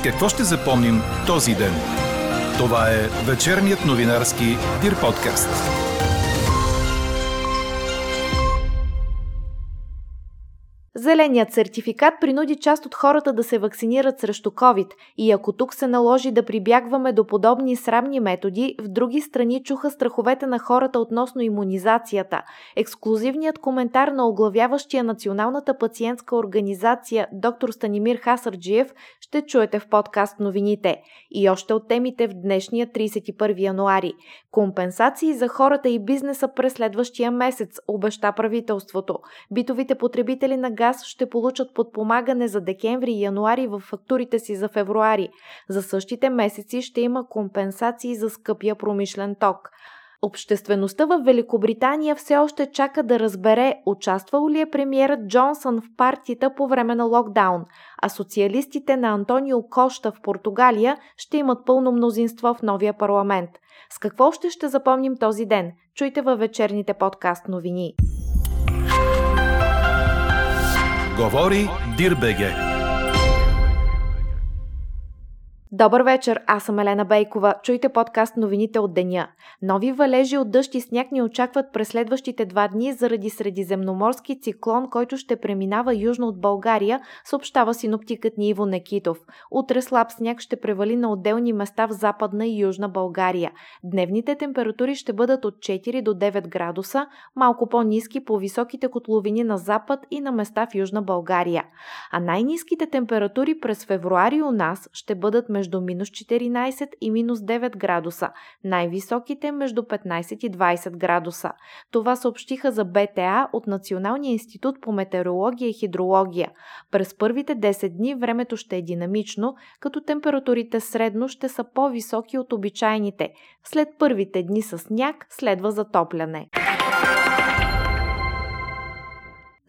С какво ще запомним този ден? Това е вечерният новинарски Dir подкаст. Зеленият сертификат принуди част от хората да се вакцинират срещу COVID и ако тук се наложи да прибягваме до подобни срамни методи, в други страни чуха страховете на хората относно имунизацията. Ексклузивният коментар на оглавяващия Националната пациентска организация доктор Станимир Хасарджиев ще чуете в подкаст новините. И още от темите в днешния 31 януари. Компенсации за хората и бизнеса през следващия месец, обеща правителството. Битовите потребители на газ ще получат подпомагане за декември и януари във фактурите си за февруари. За същите месеци ще има компенсации за скъпия промишлен ток. Обществеността в Великобритания все още чака да разбере участвал ли е премиерът Джонсън в партията по време на локдаун, а социалистите на Антонио Кошта в Португалия ще имат пълно мнозинство в новия парламент. С какво още ще запомним този ден? Чуйте във вечерните подкаст новини. Говори Dir.bg. Добър вечер, аз съм Елена Бейкова. Чуйте подкаст новините от деня. Нови валежи от дъжд и сняг ни очакват през следващите 2 дни заради средиземноморски циклон, който ще преминава южно от България, съобщава синоптикът Ниво Никитов. Утре слаб сняг ще превали на отделни места в западна и южна България. Дневните температури ще бъдат от 4 до 9 градуса, малко по-ниски по високите котловини на запад и на места в южна България. А най-ниските температури през февруари у нас ще бъдат между минус 14 и минус 9 градуса, най-високите между 15 и 20 градуса. Това съобщиха за БТА от Националния институт по метеорология и хидрология. През първите 10 дни времето ще е динамично, като температурите средно ще са по-високи от обичайните. След първите дни със сняг следва затопляне.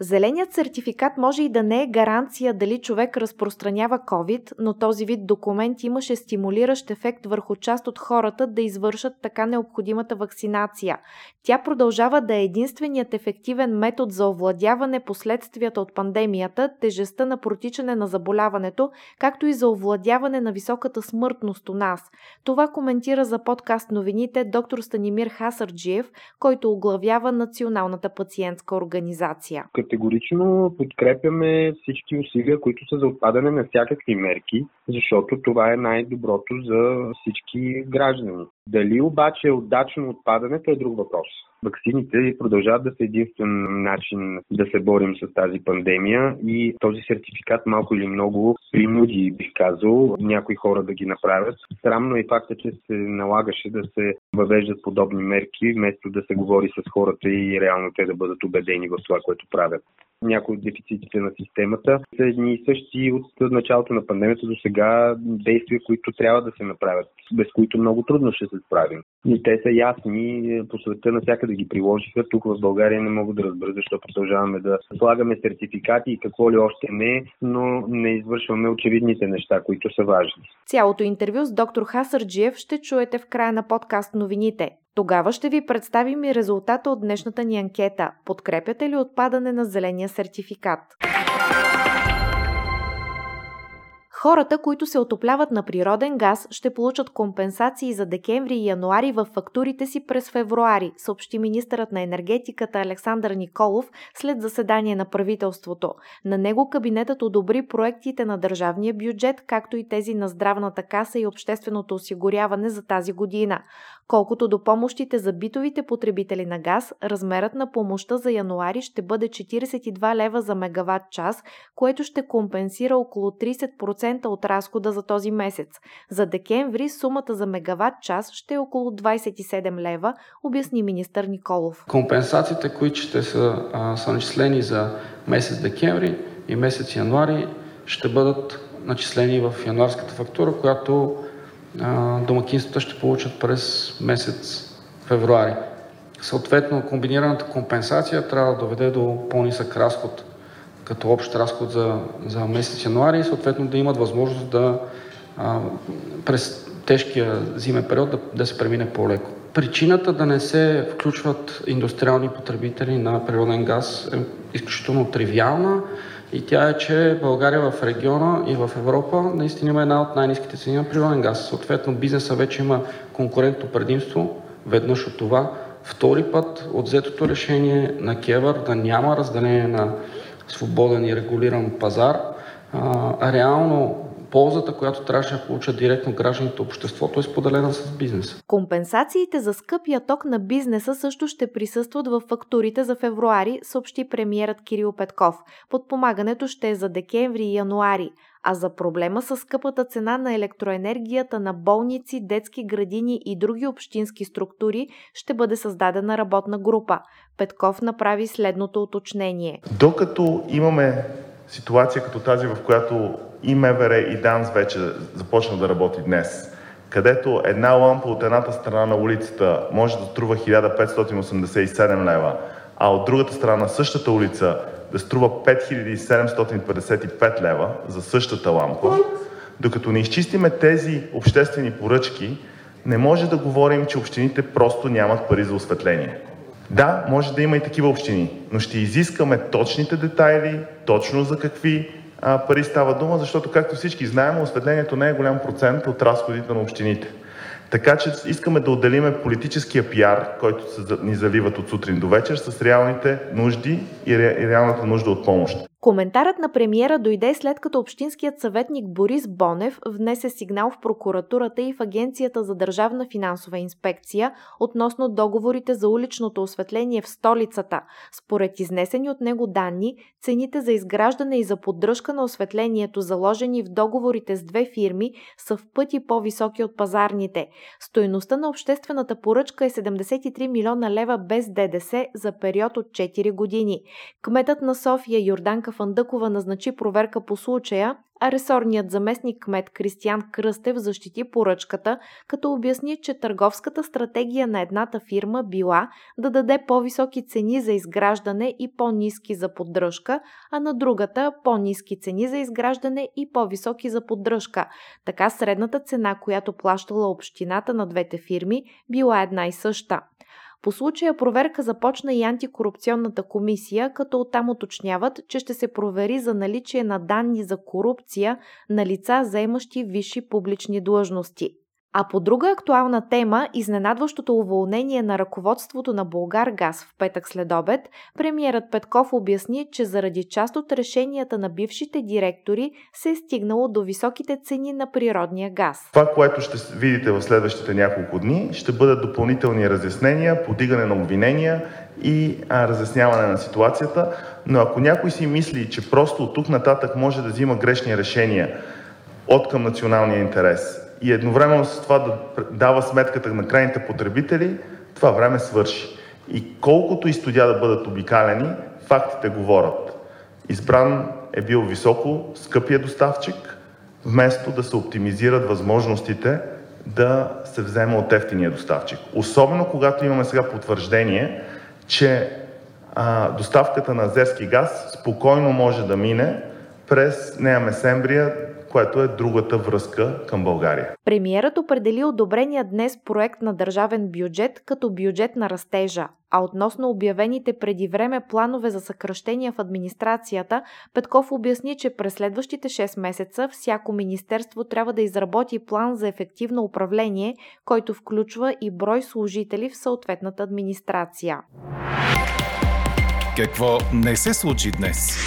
Зеленият сертификат може и да не е гаранция дали човек разпространява COVID, но този вид документ имаше стимулиращ ефект върху част от хората да извършат така необходимата вакцинация. Тя продължава да е единственият ефективен метод за овладяване последствията от пандемията, тежестта на протичане на заболяването, както и за овладяване на високата смъртност у нас. Това коментира за подкаст новините доктор Станимир Хасарджиев, който оглавява Националната пациентска организация. Категорично подкрепяме всички усилия, които са за отпадане на всякакви мерки, защото това е най-доброто за всички граждани. Дали обаче е удачно отпадането е друг въпрос. Ваксините продължават да са единствен начин да се борим с тази пандемия и този сертификат малко или много принуди, бих казал, някои хора да ги направят. Срамно е факта, че се налагаше да се въвеждат подобни мерки, вместо да се говори с хората и реално те да бъдат убедени в това, което правят. Някои от дефицитите на системата са едни и същи от началото на пандемията до сега действия, които трябва да се направят, без които много трудно ще се справим. И те са ясни, по света навсякъде ги приложиха. Тук в България не мога да разбера защо продължаваме да слагаме сертификати и какво ли още не, но не извършваме очевидните неща, които са важни. Цялото интервю с доктор Хасарджиев ще чуете в края на подкаст новините. Тогава ще ви представим и резултата от днешната ни анкета. Подкрепяте ли отпадане на зеления сертификат? Хората, които се отопляват на природен газ, ще получат компенсации за декември и януари във фактурите си през февруари, съобщи министърът на енергетиката Александър Николов след заседание на правителството. На него кабинетът одобри проектите на държавния бюджет, както и тези на здравната каса и общественото осигуряване за тази година. Колкото до помощите за битовите потребители на газ, размерът на помощта за януари ще бъде 42 лева за мегаватт час, което ще компенсира около 30% от разхода за този месец. За декември сумата за мегаватт час ще е около 27 лева, обясни министър Николов. Компенсациите, които ще са начислени за месец декември и месец януари, ще бъдат начислени в януарската фактура, която домакинствата ще получат през месец февруари. Съответно, комбинираната компенсация трябва да доведе до по-нисък разход като общ разход за месец януари и съответно да имат възможност през тежкия зимен период да се премине по-леко. Причината да не се включват индустриални потребители на природен газ е изключително тривиална и тя е, че България в региона и в Европа наистина има една от най-ниските цени на природен газ. Съответно, бизнеса вече има конкурентно предимство, веднъж от това. Втори път от взетото решение на КЕВР да няма разделение на свободен и регулиран пазар, а реално ползата, която трябваше да получат директно гражданите, обществото е споделена с бизнеса. Компенсациите за скъпия ток на бизнеса също ще присъстват във фактурите за февруари, съобщи премиерът Кирил Петков. Подпомагането ще е за декември и януари. А за проблема с скъпата цена на електроенергията на болници, детски градини и други общински структури ще бъде създадена работна група. Петков направи следното уточнение. Докато имаме ситуация като тази, в която и МВР и ДАНС вече започна да работи днес, където една лампа от едната страна на улицата може да струва 1587 лева, а от другата страна на същата улица да струва 5755 лева за същата лампа, докато не изчистиме тези обществени поръчки, не може да говорим, че общините просто нямат пари за осветление. Да, може да има и такива общини, но ще изискаме точните детайли, точно за какви пари става дума, защото, както всички знаем, осветлението не е голям процент от разходите на общините. Така че искаме да отделиме политическия пиар, който ни заливат от сутрин до вечер, с реалните нужди и реалната нужда от помощ. Коментарът на премиера дойде след като общинският съветник Борис Бонев внесе сигнал в прокуратурата и в Агенцията за държавна финансова инспекция относно договорите за уличното осветление в столицата. Според изнесени от него данни, цените за изграждане и за поддръжка на осветлението, заложени в договорите с две фирми, са в пъти по-високи от пазарните. Стойността на обществената поръчка е 73 милиона лева без ДДС за период от 4 години. Кметът на София Йорданка Фандъкова назначи проверка по случая, а ресорният заместник кмет Кристиян Кръстев защити поръчката, като обясни, че търговската стратегия на едната фирма била да даде по-високи цени за изграждане и по-ниски за поддръжка, а на другата по-ниски цени за изграждане и по-високи за поддръжка. Така средната цена, която плащала общината на двете фирми, била една и съща. По случая проверка започна и антикорупционната комисия, като оттам уточняват, че ще се провери за наличие на данни за корупция на лица, заемащи висши публични длъжности. А по друга актуална тема, изненадващото уволнение на ръководството на Българгаз в петък следобед, премиерът Петков обясни, че заради част от решенията на бившите директори се е стигнало до високите цени на природния газ. Това, което ще видите в следващите няколко дни, ще бъдат допълнителни разяснения, подигане на обвинения и разясняване на ситуацията. Но ако някой си мисли, че просто от тук нататък може да взима грешни решения от към националния интерес и едновременно с това да дава сметката на крайните потребители, това време свърши. И колкото и студия да бъдат обикалени, фактите говорят. Избран е бил високо скъпия доставчик, вместо да се оптимизират възможностите да се взема от евтиния доставчик. Особено когато имаме сега потвърждение, че доставката на азерски газ спокойно може да мине през Неа Месембрия, което е другата връзка към България. Премиерът определи одобрения днес проект на държавен бюджет като бюджет на растежа. А относно обявените преди време планове за съкращения в администрацията, Петков обясни, че през следващите 6 месеца всяко министерство трябва да изработи план за ефективно управление, който включва и брой служители в съответната администрация. Какво не се случи днес?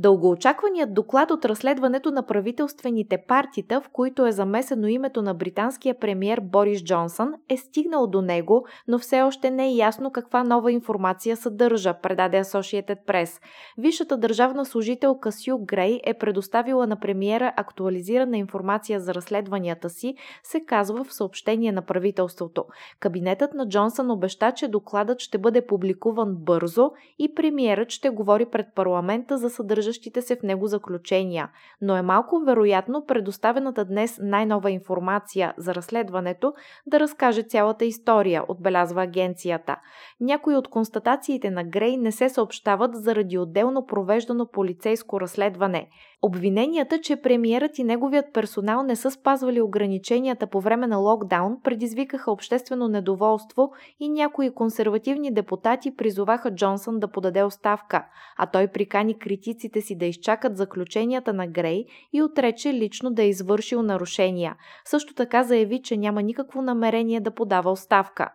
Дългоочакваният доклад от разследването на правителствените партита, в които е замесено името на британския премиер Борис Джонсън, е стигнал до него, но все още не е ясно каква нова информация съдържа, предаде Associated Press. Висшата държавна служителка Сью Грей е предоставила на премиера актуализирана информация за разследванията си, се казва в съобщение на правителството. Кабинетът на Джонсън обеща, че докладът ще бъде публикуван бързо и премиерът ще говори пред парламента за съдържанието се в него заключения, но е малко вероятно предоставената днес най-нова информация за разследването да разкаже цялата история, отбелязва агенцията. Някои от констатациите на Грей не се съобщават заради отделно провеждано полицейско разследване. Обвиненията, че премиерът и неговият персонал не са спазвали ограниченията по време на локдаун, предизвикаха обществено недоволство и някои консервативни депутати призоваха Джонсън да подаде оставка, а той прикани критиците си да изчакат заключенията на Грей и отрече лично да е извършил нарушения. Също така заяви, че няма никакво намерение да подава оставка.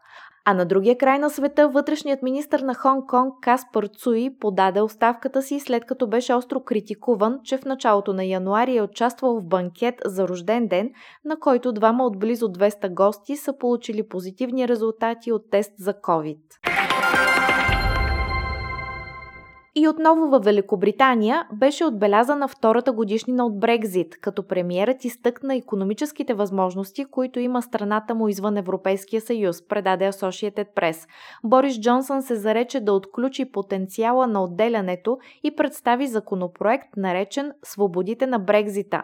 А на другия край на света вътрешният министър на Хонг-Конг Каспар Цуи подаде оставката си, след като беше остро критикуван, че в началото на януари е участвал в банкет за рожден ден, на който двама от близо 200 гости са получили позитивни резултати от тест за COVID. И отново във Великобритания беше отбелязана втората годишнина от Брекзит, като премиерът изтъкна икономическите възможности, които има страната му извън Европейския съюз, предаде Associated Press. Борис Джонсън се зарече да отключи потенциала на отделянето и представи законопроект, наречен «Свободите на Брекзита».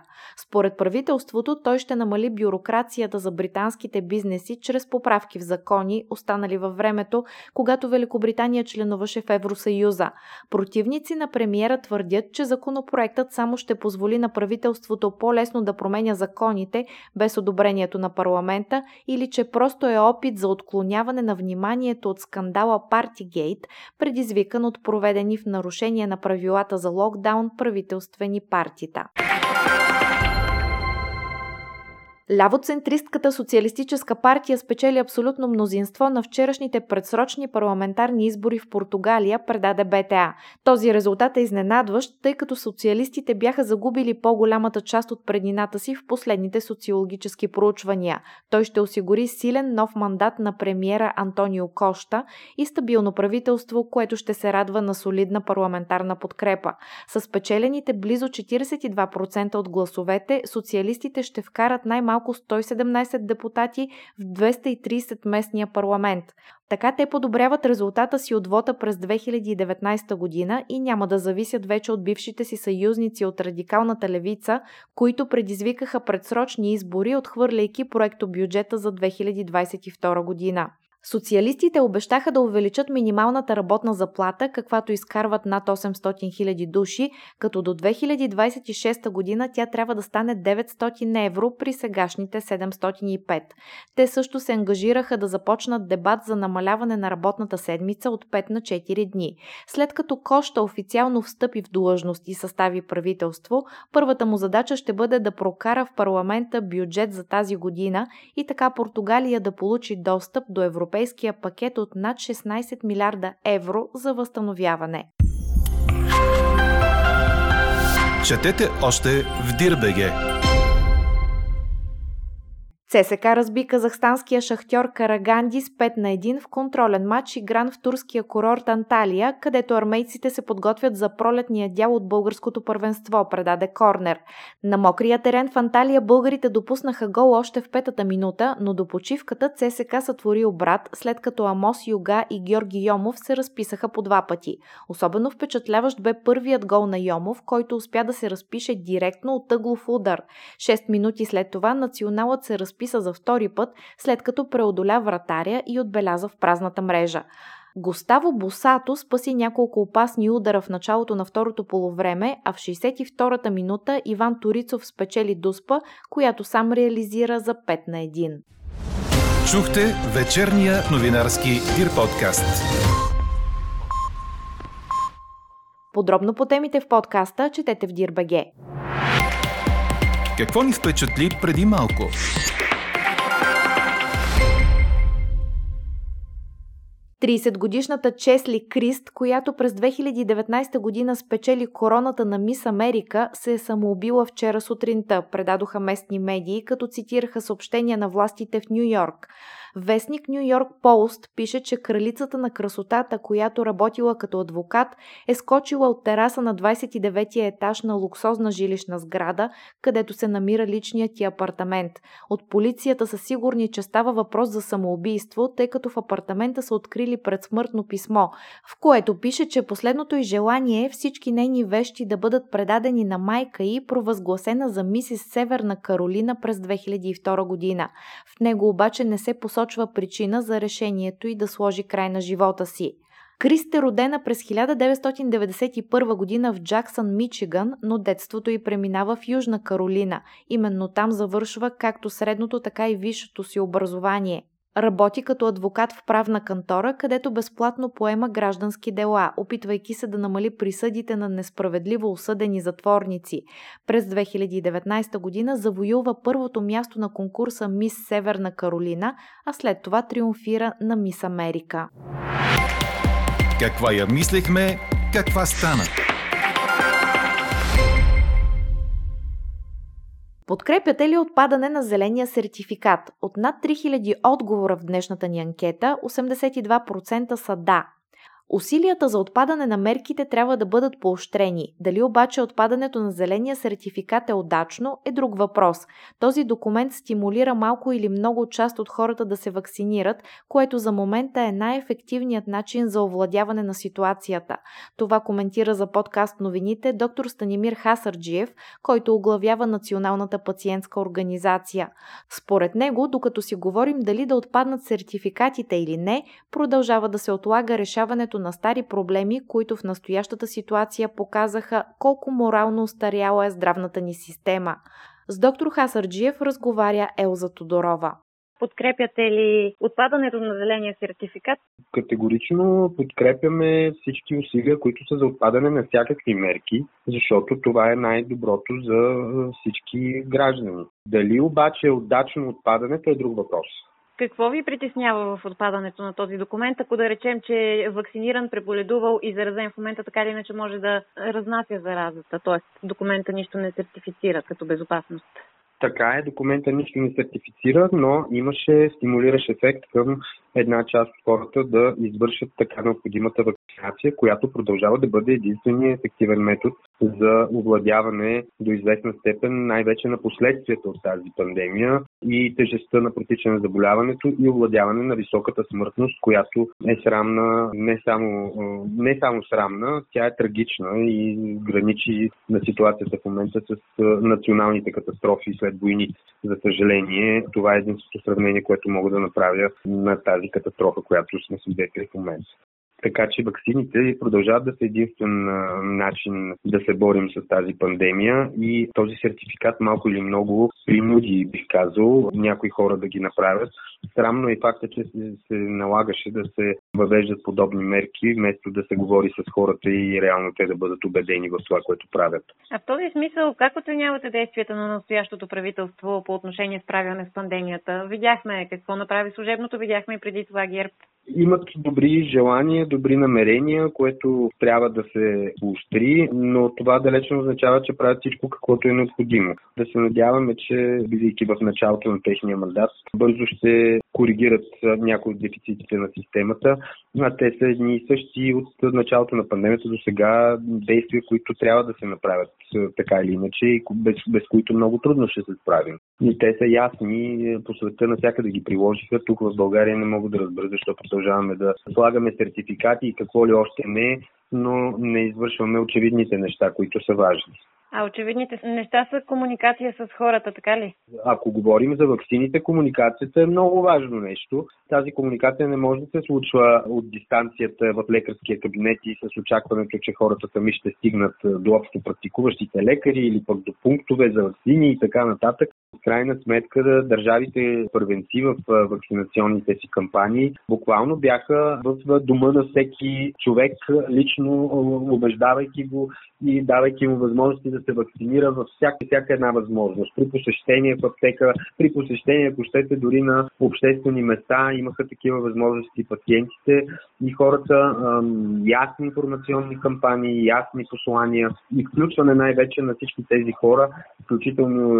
Според правителството той ще намали бюрокрацията за британските бизнеси чрез поправки в закони, останали във времето, когато Великобритания членуваше в Евросъюза. Противници на премиера твърдят, че законопроектът само ще позволи на правителството по-лесно да променя законите без одобрението на парламента или че просто е опит за отклоняване на вниманието от скандала Partygate, предизвикан от проведени в нарушение на правилата за локдаун правителствени партита. Лявоцентристката социалистическа партия спечели абсолютно мнозинство на вчерашните предсрочни парламентарни избори в Португалия, предаде БТА. Този резултат е изненадващ, тъй като социалистите бяха загубили по-голямата част от преднината си в последните социологически проучвания. Той ще осигури силен нов мандат на премиера Антонио Кошта и стабилно правителство, което ще се радва на солидна парламентарна подкрепа. С спечелените близо 42% от гласовете, социалистите ще вкарат най-малко 117 депутати в 230-местния парламент. Така те подобряват резултата си от вота през 2019 година и няма да зависят вече от бившите си съюзници от радикалната левица, които предизвикаха предсрочни избори, отхвърляйки проектобюджета за 2022 година. Социалистите обещаха да увеличат минималната работна заплата, каквато изкарват над 800 000 души, като до 2026 година тя трябва да стане 900 евро при сегашните 705. Те също се ангажираха да започнат дебат за намаляване на работната седмица от 5 на 4 дни. След като Кошта официално встъпи в длъжност и състави правителство, първата му задача ще бъде да прокара в парламента бюджет за тази година и така Португалия да получи достъп до европейския пакет от над 16 милиарда евро за възстановяване. Четете още в Dir.bg. ЦСКА разби казахстанския шахтьор Караганди с 5-1 в контролен матч, игран в турския курорт Анталия, където армейците се подготвят за пролетния дял от българското първенство, предаде Корнер. На мокрия терен в Анталия българите допуснаха гол още в 5-та минута, но до почивката ЦСКА сътвори обрат, след като Амос, Юга и Георги Йомов се разписаха по два пъти. Особено впечатляващ бе първият гол на Йомов, който успя да се разпише директно от тъглов удар. 6 минути след това националът се разписа за втори път, след като преодоля вратаря и отбеляза в празната мрежа. Густаво Босато спаси няколко опасни удара в началото на второто полувреме, а в 62-та минута Иван Турицов спечели дуспа, която сам реализира за 5-1. Чухте вечерния новинарски Dir подкаст. Подробно по темите в подкаста четете в Dir.bg. Какво ни впечатли преди малко? Тридесетгодишната Чесли Крист, която през 2019 година спечели короната на Мис Америка, се е самоубила вчера сутринта, предадоха местни медии, като цитираха съобщения на властите в Ню Йорк. Вестник Ню Йорк Пост пише, че кралицата на красотата, която работила като адвокат, е скочила от тераса на 29-я етаж на луксозна жилищна сграда, където се намира личният ти апартамент. От полицията са сигурни, че става въпрос за самоубийство, тъй като в апартамента са открили предсмъртно писмо, в което пише, че последното й желание е всички нейни вещи да бъдат предадени на майка ѝ, провъзгласена за мисис Северна Каролина през 2002 година. В него обаче не се посочва причина за решението ѝ да сложи край на живота си. Крист е родена през 1991 година в Джаксън, Мичиган, но детството й преминава в Южна Каролина. Именно там завършва както средното, така и висшето си образование. Работи като адвокат в правна кантора, където безплатно поема граждански дела, опитвайки се да намали присъдите на несправедливо осъдени затворници. През 2019 година завоюва първото място на конкурса Мис Северна Каролина, а след това триумфира на Мис Америка. Каква я мислехме, каква стана? Подкрепяте ли отпадане на зеления сертификат? От над 3000 отговора в днешната ни анкета, 82% са да. Усилията за отпадане на мерките трябва да бъдат поощрени. Дали обаче отпадането на зеления сертификат е удачно, е друг въпрос. Този документ стимулира малко или много част от хората да се вакцинират, което за момента е най-ефективният начин за овладяване на ситуацията. Това коментира за подкаст новините доктор Станимир Хасарджиев, който оглавява Националната пациентска организация. Според него, докато си говорим дали да отпаднат сертификатите или не, продължава да се отлага решаването на стари проблеми, които в настоящата ситуация показаха колко морално остаряла е здравната ни система. С доктор Хасарджиев разговаря Елза Тодорова. Подкрепяте ли отпадането на зеления сертификат? Категорично подкрепяме всички усилия, които са за отпадане на всякакви мерки, защото това е най-доброто за всички граждани. Дали обаче е удачно отпадането е друг въпрос. Какво ви притеснява в отпадането на този документ, ако да речем, че е вакциниран, преболедувал и заразен в момента, така или иначе може да разнася заразата, т.е. документа нищо не сертифицира като безопасност? Така е, документа нищо не сертифицира, но имаше стимулиращ ефект към една част от хората да извършат така необходимата вакцинация, която продължава да бъде единствения ефективен метод за овладяване до известна степен най-вече на последствията от тази пандемия и тежестта на протичане на заболяването и овладяване на високата смъртност, която е срамна, не само срамна, тя е трагична и граничи на ситуацията в момента с националните катастрофи след войните. За съжаление, това е единственото сравнение, което мога да направя на тази катастрофа, която сме свидетели в момента. Така че ваксините продължават да са единствен начин да се борим с тази пандемия и този сертификат малко или много принуди, бих казал, някои хора да ги направят. Срамно е факта, че се налагаше да се въвеждат подобни мерки, вместо да се говори с хората и реално те да бъдат убедени в това, което правят. А в този смисъл, как оценявате действията на настоящото правителство по отношение справяне с пандемията? Видяхме какво направи служебното, видяхме и преди това ГЕРБ. Имат добри желания, добри намерения, което трябва да се поощри, но това далеч не означава, че правят всичко каквото е необходимо. Да се надяваме, че бидейки в началото на техния мандат, бързо ще коригират някои от дефицитите на системата, а те са едни и същи от началото на пандемията до сега действия, които трябва да се направят така или иначе и без които много трудно ще се справим. И те са ясни, по света навсякъде ги приложиха, тук в България не мога да разбера защо продължаваме да слагаме сертификати и какво ли още не, но не извършваме очевидните неща, които са важни. А очевидните неща са комуникация с хората, така ли? Ако говорим за ваксините, комуникацията е много важно нещо. Тази комуникация не може да се случва от дистанцията в лекарския кабинет и с очакването, че хората сами ще стигнат до общо практикуващите лекари или пък до пунктове за ваксини и така нататък. В крайна сметка държавите първенци в вакцинационните си кампании буквално бяха в дома на всеки човек, лично убеждавайки го и давайки му възможности да се вакцинира във всяка една възможност. При посещение в аптека, при посещение, ако щете, дори на обществени места имаха такива възможности пациентите и хората, ясни информационни кампании, ясни послания и включване най-вече на всички тези хора, включително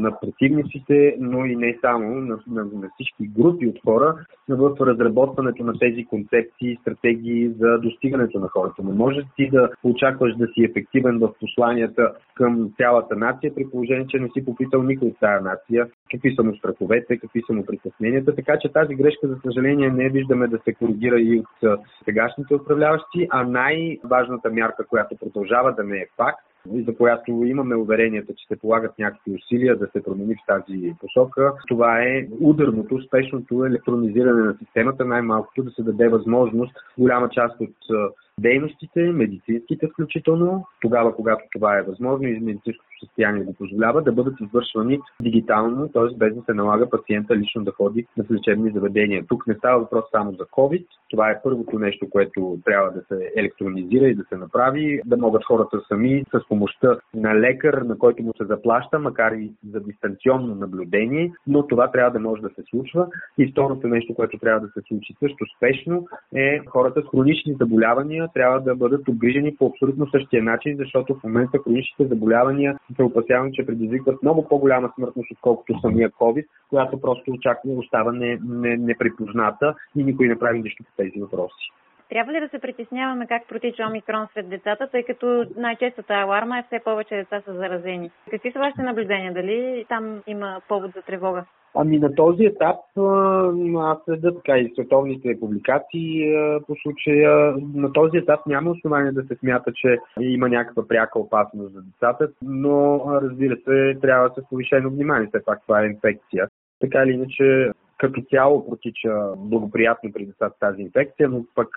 на противниците, но и не само, на всички групи от хора в разработването на тези концепции, стратегии за достигането на хората. Не можеш ти да очакваш да си ефективен в посланията към цялата нация, при положение, че не си попитал никой от тази нация, какви са му страховете, какви са му притесненията, така че тази грешка, за съжаление, не виждаме да се коригира и от сегашните управляващи, а най-важната мярка, която продължава да не е факт, и за която имаме уверението, че се полагат някакви усилия да се промени в тази посока. Това е ударното, успешното електронизиране на системата, най-малкото да се даде възможност голяма част от дейностите, медицинските включително, тогава когато това е възможно и медицинското състояние го позволява, да бъдат извършвани дигитално, т.е. без да се налага пациента лично да ходи в лечебни заведения. Тук не става въпрос само за COVID. Това е първото нещо, което трябва да се електронизира и да се направи, да могат хората сами с помощта на лекар, на който му се заплаща, макар и за дистанционно наблюдение, но това трябва да може да се случва. И второто нещо, което трябва да се случи също спешно, е хората с хронични заболявания трябва да бъдат обгрижени по абсолютно същия начин, защото в момента хроничните заболявания се опасявам, че предизвикват много по-голяма смъртност, отколкото самия COVID, която просто очаквано остава неприпозната и никой не прави нищо по тези въпроси. Трябва ли да се притесняваме как протича Омикрон сред децата, тъй като най-честата аларма е все повече деца са заразени? Какви са вашите наблюдения? Дали там има повод за тревога? Ами на този етап аз следя така и световните публикации по случая. На този етап няма основание да се смята, че има някаква пряка опасност за децата, но разбира се, трябва да се повишено внимание, все пак това е инфекция. Така или иначе, като цяло протича благоприятно при децата тази инфекция, но пък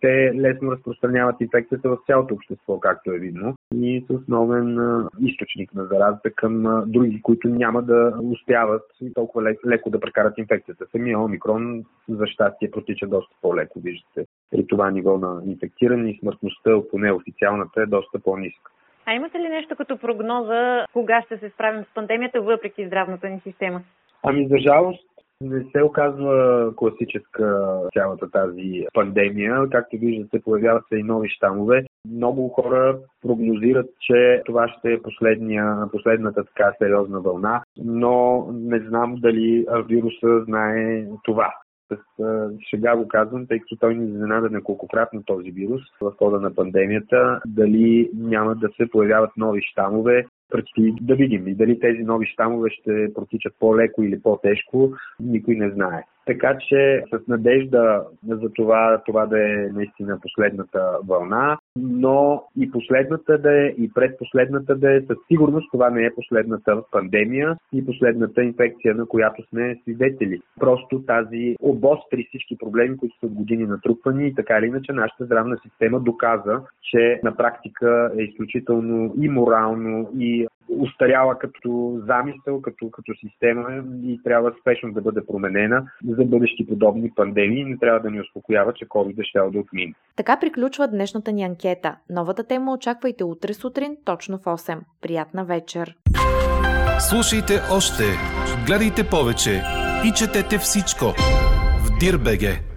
те лесно разпространяват инфекцията в цялото общество, както е видно. И с основен източник на зараза към други, които няма да успяват и толкова леко да прекарат инфекцията. Самия Омикрон, за щастие, протича доста по-леко, виждате. При това ниво на инфектиране и смъртността, поне официалната, е доста по-ниска. А имате ли нещо като прогноза, кога ще се справим с пандемията, въпреки здравната ни система? Ами за жалост, не се оказва класическа цялата тази пандемия. Както виждате, появяват се и нови щамове. Много хора прогнозират, че това ще е последната така сериозна вълна, но не знам дали вируса знае това. Сега го казвам, тъй като той ни изненада неколкократно този вирус в хода на пандемията, дали няма да се появяват нови щамове. Предстои да видим и дали тези нови щамове ще протичат по-леко или по-тежко, никой не знае. Така че с надежда за това да е наистина последната вълна, но и последната да е, и предпоследната да е, със сигурност това не е последната пандемия и последната инфекция, на която сме свидетели. Просто тази обостри всички проблеми, които са години натрупвани и така или иначе нашата здравна система доказа, че на практика е изключително и морално, и устаряла като замисъл, като система и трябва спешно да бъде променена за бъдещи подобни пандемии. Не трябва да ни успокоява, че COVID ще да отмине. Така приключва днешната ни анкета. Новата тема очаквайте утре сутрин, точно в 8. Приятна вечер! Слушайте още, гледайте повече и четете всичко в Dir.bg.